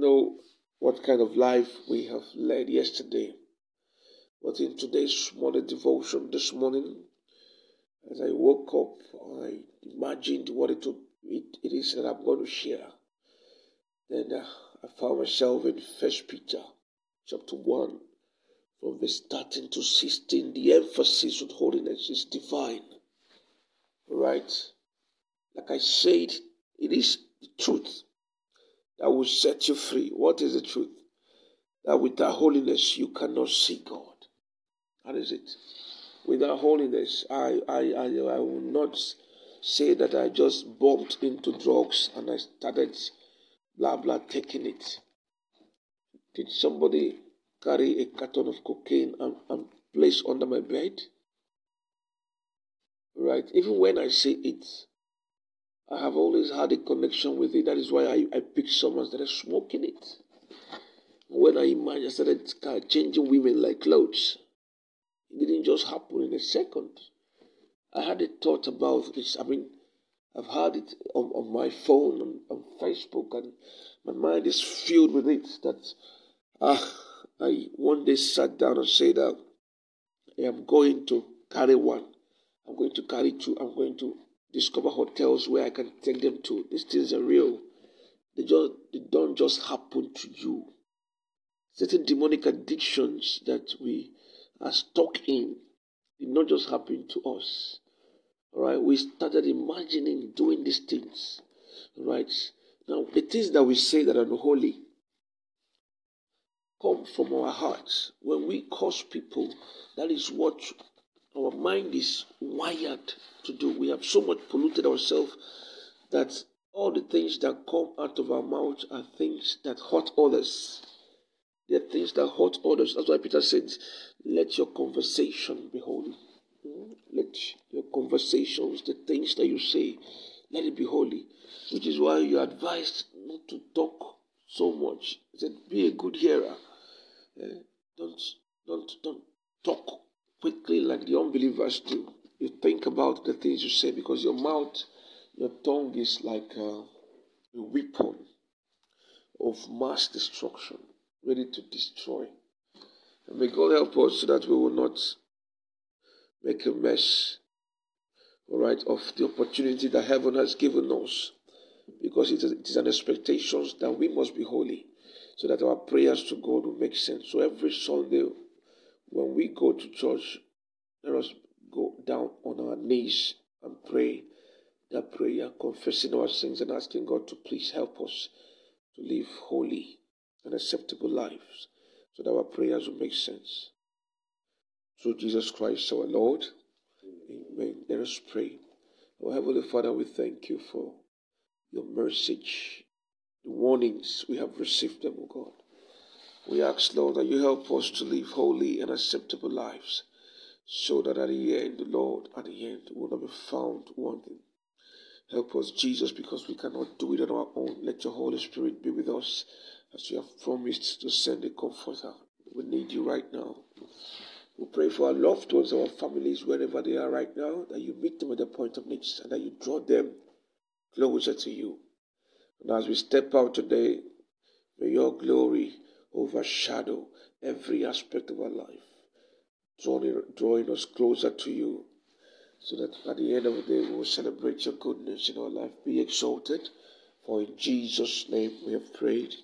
know what kind of life we have led yesterday. But in today's morning devotion this morning, as I woke up, I imagined what it is that I'm going to share. Then I found myself in First Peter chapter 1, from verse 13 to 16. The emphasis on holiness is divine. Right? Like I said, it is the truth that will set you free. What is the truth? That without holiness, you cannot see God. That is it. Without holiness, I will not say that I just bumped into drugs and I started blah, blah, taking it. Did somebody carry a carton of cocaine and place under my bed? Right? Even when I say it, I have always had a connection with it. That is why I picked someone that is smoking it. When I imagine, I started changing women like clothes. It didn't just happen in a second. I had a thought about this. I mean, I've had it on my phone, on Facebook, and my mind is filled with it. That I one day sat down and said that I am going to carry one. I'm going to carry two. I'm going to discover hotels where I can take them to. These things are real. They don't just happen to you. Certain demonic addictions that we are stuck in did not just happen to us. All right, we started imagining doing these things. Right now, the things that we say that are unholy come from our hearts. When we curse people, that is what our mind is wired to do. We have so much polluted ourselves that all the things that come out of our mouth are things that hurt others. They are things that hurt others. That's why Peter said, let your conversation be holy. Let your conversations, the things that you say, let it be holy. Which is why you are advised not to talk so much. He said, be a good hearer. Don't talk quickly like the unbelievers do. You think about the things you say, because your mouth, your tongue is like a weapon of mass destruction, ready to destroy. And may God help us so that we will not make a mess, all right, of the opportunity that heaven has given us, because it is an expectation that we must be holy, so that our prayers to God will make sense. So every Sunday, when we go to church, let us go down on our knees and pray that prayer, confessing our sins and asking God to please help us to live holy and acceptable lives, so that our prayers will make sense. Through Jesus Christ our Lord, amen. Let us pray. Our Heavenly Father, we thank you for your message, the warnings we have received them, O God. We ask, Lord, that you help us to live holy and acceptable lives, so that at the end, Lord, at the end, will not be found wanting. Help us, Jesus, because we cannot do it on our own. Let your Holy Spirit be with us, as you have promised to send a comforter. We need you right now. We pray for our loved ones, our families, wherever they are right now, that you meet them at the point of need, and that you draw them closer to you. And as we step out today, may your glory overshadow every aspect of our life, drawing us closer to you, so that at the end of the day we will celebrate your goodness in our life. Be exalted, for in Jesus' name we have prayed.